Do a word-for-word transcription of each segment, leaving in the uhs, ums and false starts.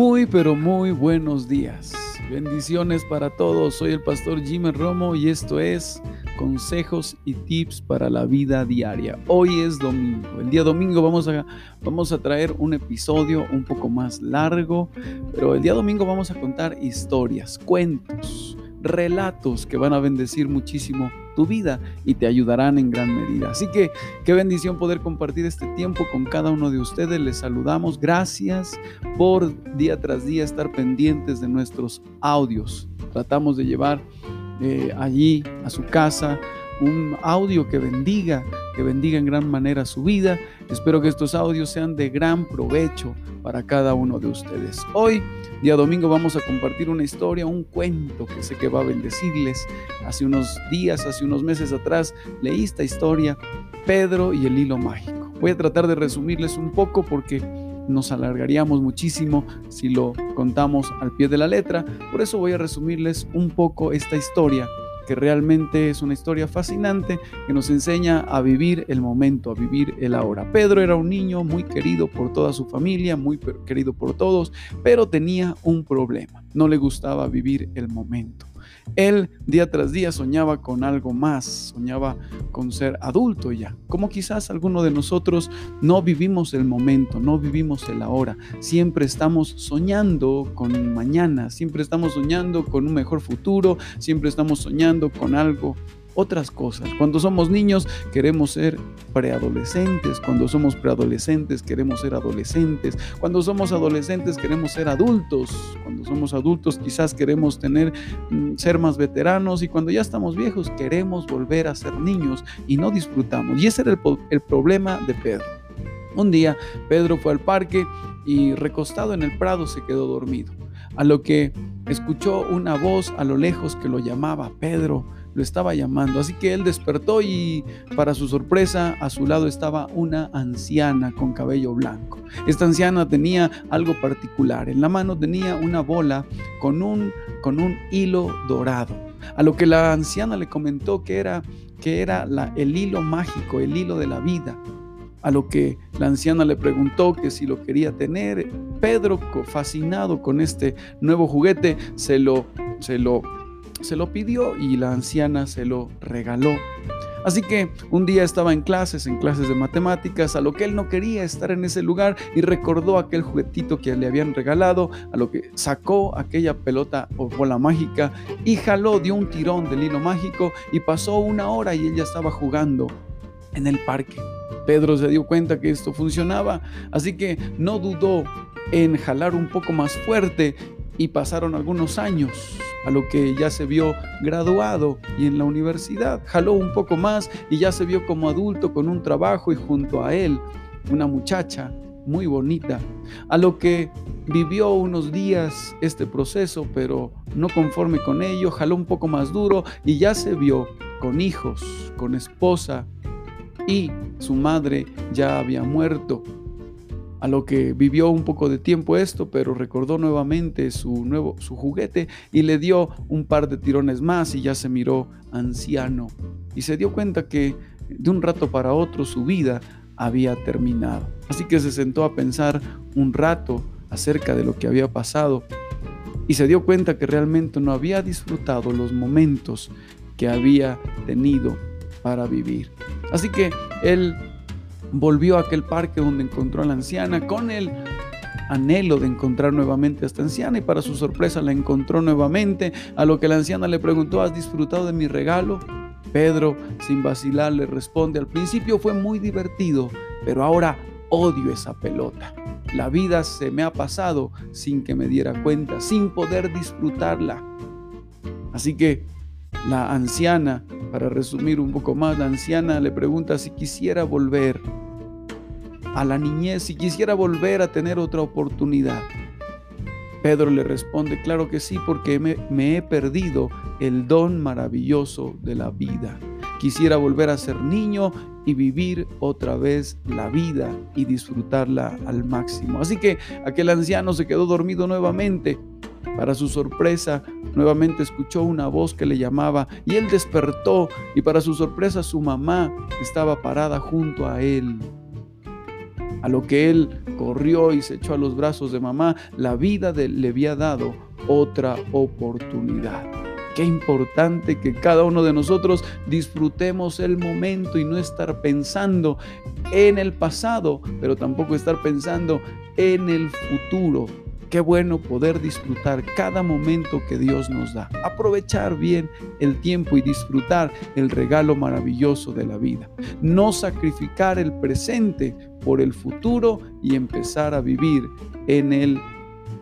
Muy pero muy buenos días, bendiciones para todos. Soy el Pastor Jimmy Romo y esto es Consejos y Tips para la Vida Diaria. Hoy es domingo, el día domingo vamos a, vamos a traer un episodio un poco más largo, pero el día domingo vamos a contar historias, cuentos, relatos que van a bendecir muchísimo tu vida y te ayudarán en gran medida. Así que qué bendición poder compartir este tiempo con cada uno de ustedes. Les saludamos. Gracias por día tras día estar pendientes de nuestros audios. Tratamos de llevar eh, allí a su casa un audio que bendiga, que bendiga en gran manera su vida. Espero que estos audios sean de gran provecho para cada uno de ustedes. Hoy, día domingo, vamos a compartir una historia, un cuento que sé que va a bendecirles. Hace unos días, hace unos meses atrás, leí esta historia, Pedro y el hilo mágico. Voy a tratar de resumirles un poco porque nos alargaríamos muchísimo si lo contamos al pie de la letra. Por eso voy a resumirles un poco esta historia, que realmente es una historia fascinante que nos enseña a vivir el momento, a vivir el ahora. Pedro era un niño muy querido por toda su familia, muy querido por todos, pero tenía un problema. No le gustaba vivir el momento. Él día tras día soñaba con algo más, soñaba con ser adulto ya. Como quizás alguno de nosotros no vivimos el momento, no vivimos el ahora. Siempre estamos soñando con mañana, siempre estamos soñando con un mejor futuro, siempre estamos soñando con algo, otras cosas. Cuando somos niños queremos ser preadolescentes, cuando somos preadolescentes queremos ser adolescentes, cuando somos adolescentes queremos ser adultos, cuando somos adultos quizás queremos tener, ser más veteranos, y cuando ya estamos viejos queremos volver a ser niños y no disfrutamos. Y ese era el, el problema de Pedro. Un día Pedro fue al parque y recostado en el prado se quedó dormido, a lo que escuchó una voz a lo lejos que lo llamaba. Pedro lo estaba llamando, así que él despertó y para su sorpresa a su lado estaba una anciana con cabello blanco. Esta anciana tenía algo particular, en la mano tenía una bola con un, con un hilo dorado, a lo que la anciana le comentó que era, que era la, el hilo mágico, el hilo de la vida. A lo que la anciana le preguntó que si lo quería tener. Pedro, fascinado con este nuevo juguete, se lo, se lo, se lo pidió y la anciana se lo regaló. Así que un día estaba en clases, en clases de matemáticas, a lo que él no quería estar en ese lugar y recordó aquel juguetito que le habían regalado, a lo que sacó aquella pelota o bola mágica y jaló, dio un tirón del hilo mágico y pasó una hora y ella estaba jugando en el parque. Pedro se dio cuenta que esto funcionaba, así que no dudó en jalar un poco más fuerte y pasaron algunos años, a lo que ya se vio graduado y en la universidad. Jaló un poco más y ya se vio como adulto con un trabajo y junto a él una muchacha muy bonita, a lo que vivió unos días este proceso, pero no conforme con ello, jaló un poco más duro y ya se vio con hijos, con esposa, y su madre ya había muerto, a lo que vivió un poco de tiempo esto, pero recordó nuevamente su, nuevo, su juguete y le dio un par de tirones más y ya se miró anciano y se dio cuenta que de un rato para otro su vida había terminado. Así que se sentó a pensar un rato acerca de lo que había pasado y se dio cuenta que realmente no había disfrutado los momentos que había tenido para vivir. Así que él volvió a aquel parque donde encontró a la anciana con el anhelo de encontrar nuevamente a esta anciana y para su sorpresa la encontró nuevamente, a lo que la anciana le preguntó: ¿has disfrutado de mi regalo? Pedro, sin vacilar, le responde: al principio fue muy divertido, pero ahora odio esa pelota. La vida se me ha pasado sin que me diera cuenta, sin poder disfrutarla. Así que la anciana, para resumir un poco más, la anciana le pregunta si quisiera volver a la niñez, si quisiera volver a tener otra oportunidad. Pedro le responde: claro que sí, porque me, me he perdido el don maravilloso de la vida. Quisiera volver a ser niño y vivir otra vez la vida y disfrutarla al máximo. Así que aquel anciano se quedó dormido nuevamente. Para su sorpresa, nuevamente escuchó una voz que le llamaba y él despertó y para su sorpresa su mamá estaba parada junto a él. a lo que él corrió y se echó a los brazos de mamá, la vida de, le había dado otra oportunidad. Qué importante que cada uno de nosotros disfrutemos el momento y no estar pensando en el pasado, pero tampoco estar pensando en el futuro. Qué bueno poder disfrutar cada momento que Dios nos da. Aprovechar bien el tiempo y disfrutar el regalo maravilloso de la vida. No sacrificar el presente por el futuro y empezar a vivir en el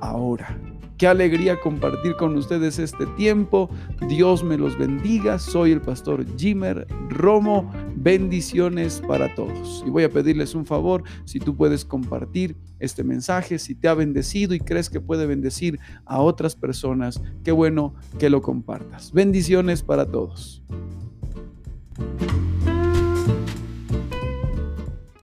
ahora. Qué alegría compartir con ustedes este tiempo. Dios me los bendiga. Soy el pastor Jimmy Romo. Bendiciones para todos. Y voy a pedirles un favor, si tú puedes compartir este mensaje, si te ha bendecido y crees que puede bendecir a otras personas, qué bueno que lo compartas. Bendiciones para todos.